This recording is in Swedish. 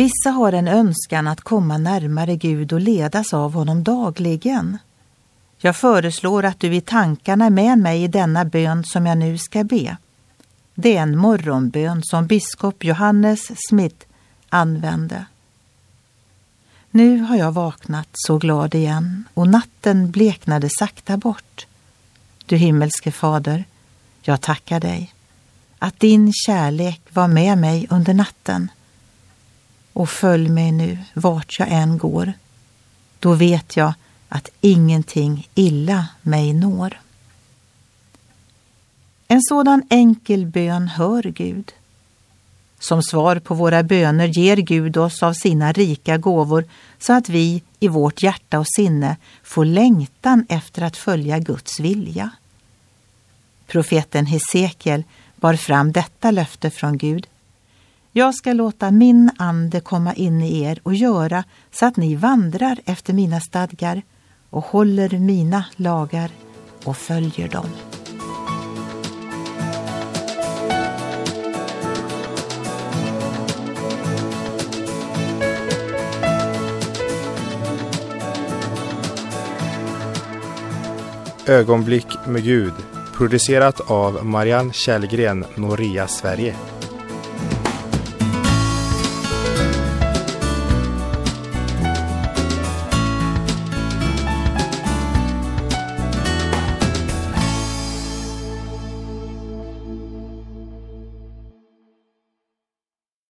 Vissa har en önskan att komma närmare Gud och ledas av honom dagligen. Jag föreslår att du i tankarna är med mig i denna bön som jag nu ska be. Det är en morgonbön som biskop Johannes Smidt använde. Nu har jag vaknat så glad igen och natten bleknade sakta bort. Du himmelske fader, jag tackar dig att din kärlek var med mig under natten. Och följ mig nu vart jag än går. Då vet jag att ingenting illa mig når. En sådan enkel bön hör Gud. Som svar på våra böner ger Gud oss av sina rika gåvor så att vi i vårt hjärta och sinne får längtan efter att följa Guds vilja. Profeten Hesekiel bar fram detta löfte från Gud. Jag ska låta min ande komma in i er och göra så att ni vandrar efter mina stadgar och håller mina lagar och följer dem. Ögonblick med Gud, producerat av Marianne Källgren, Norea Sverige.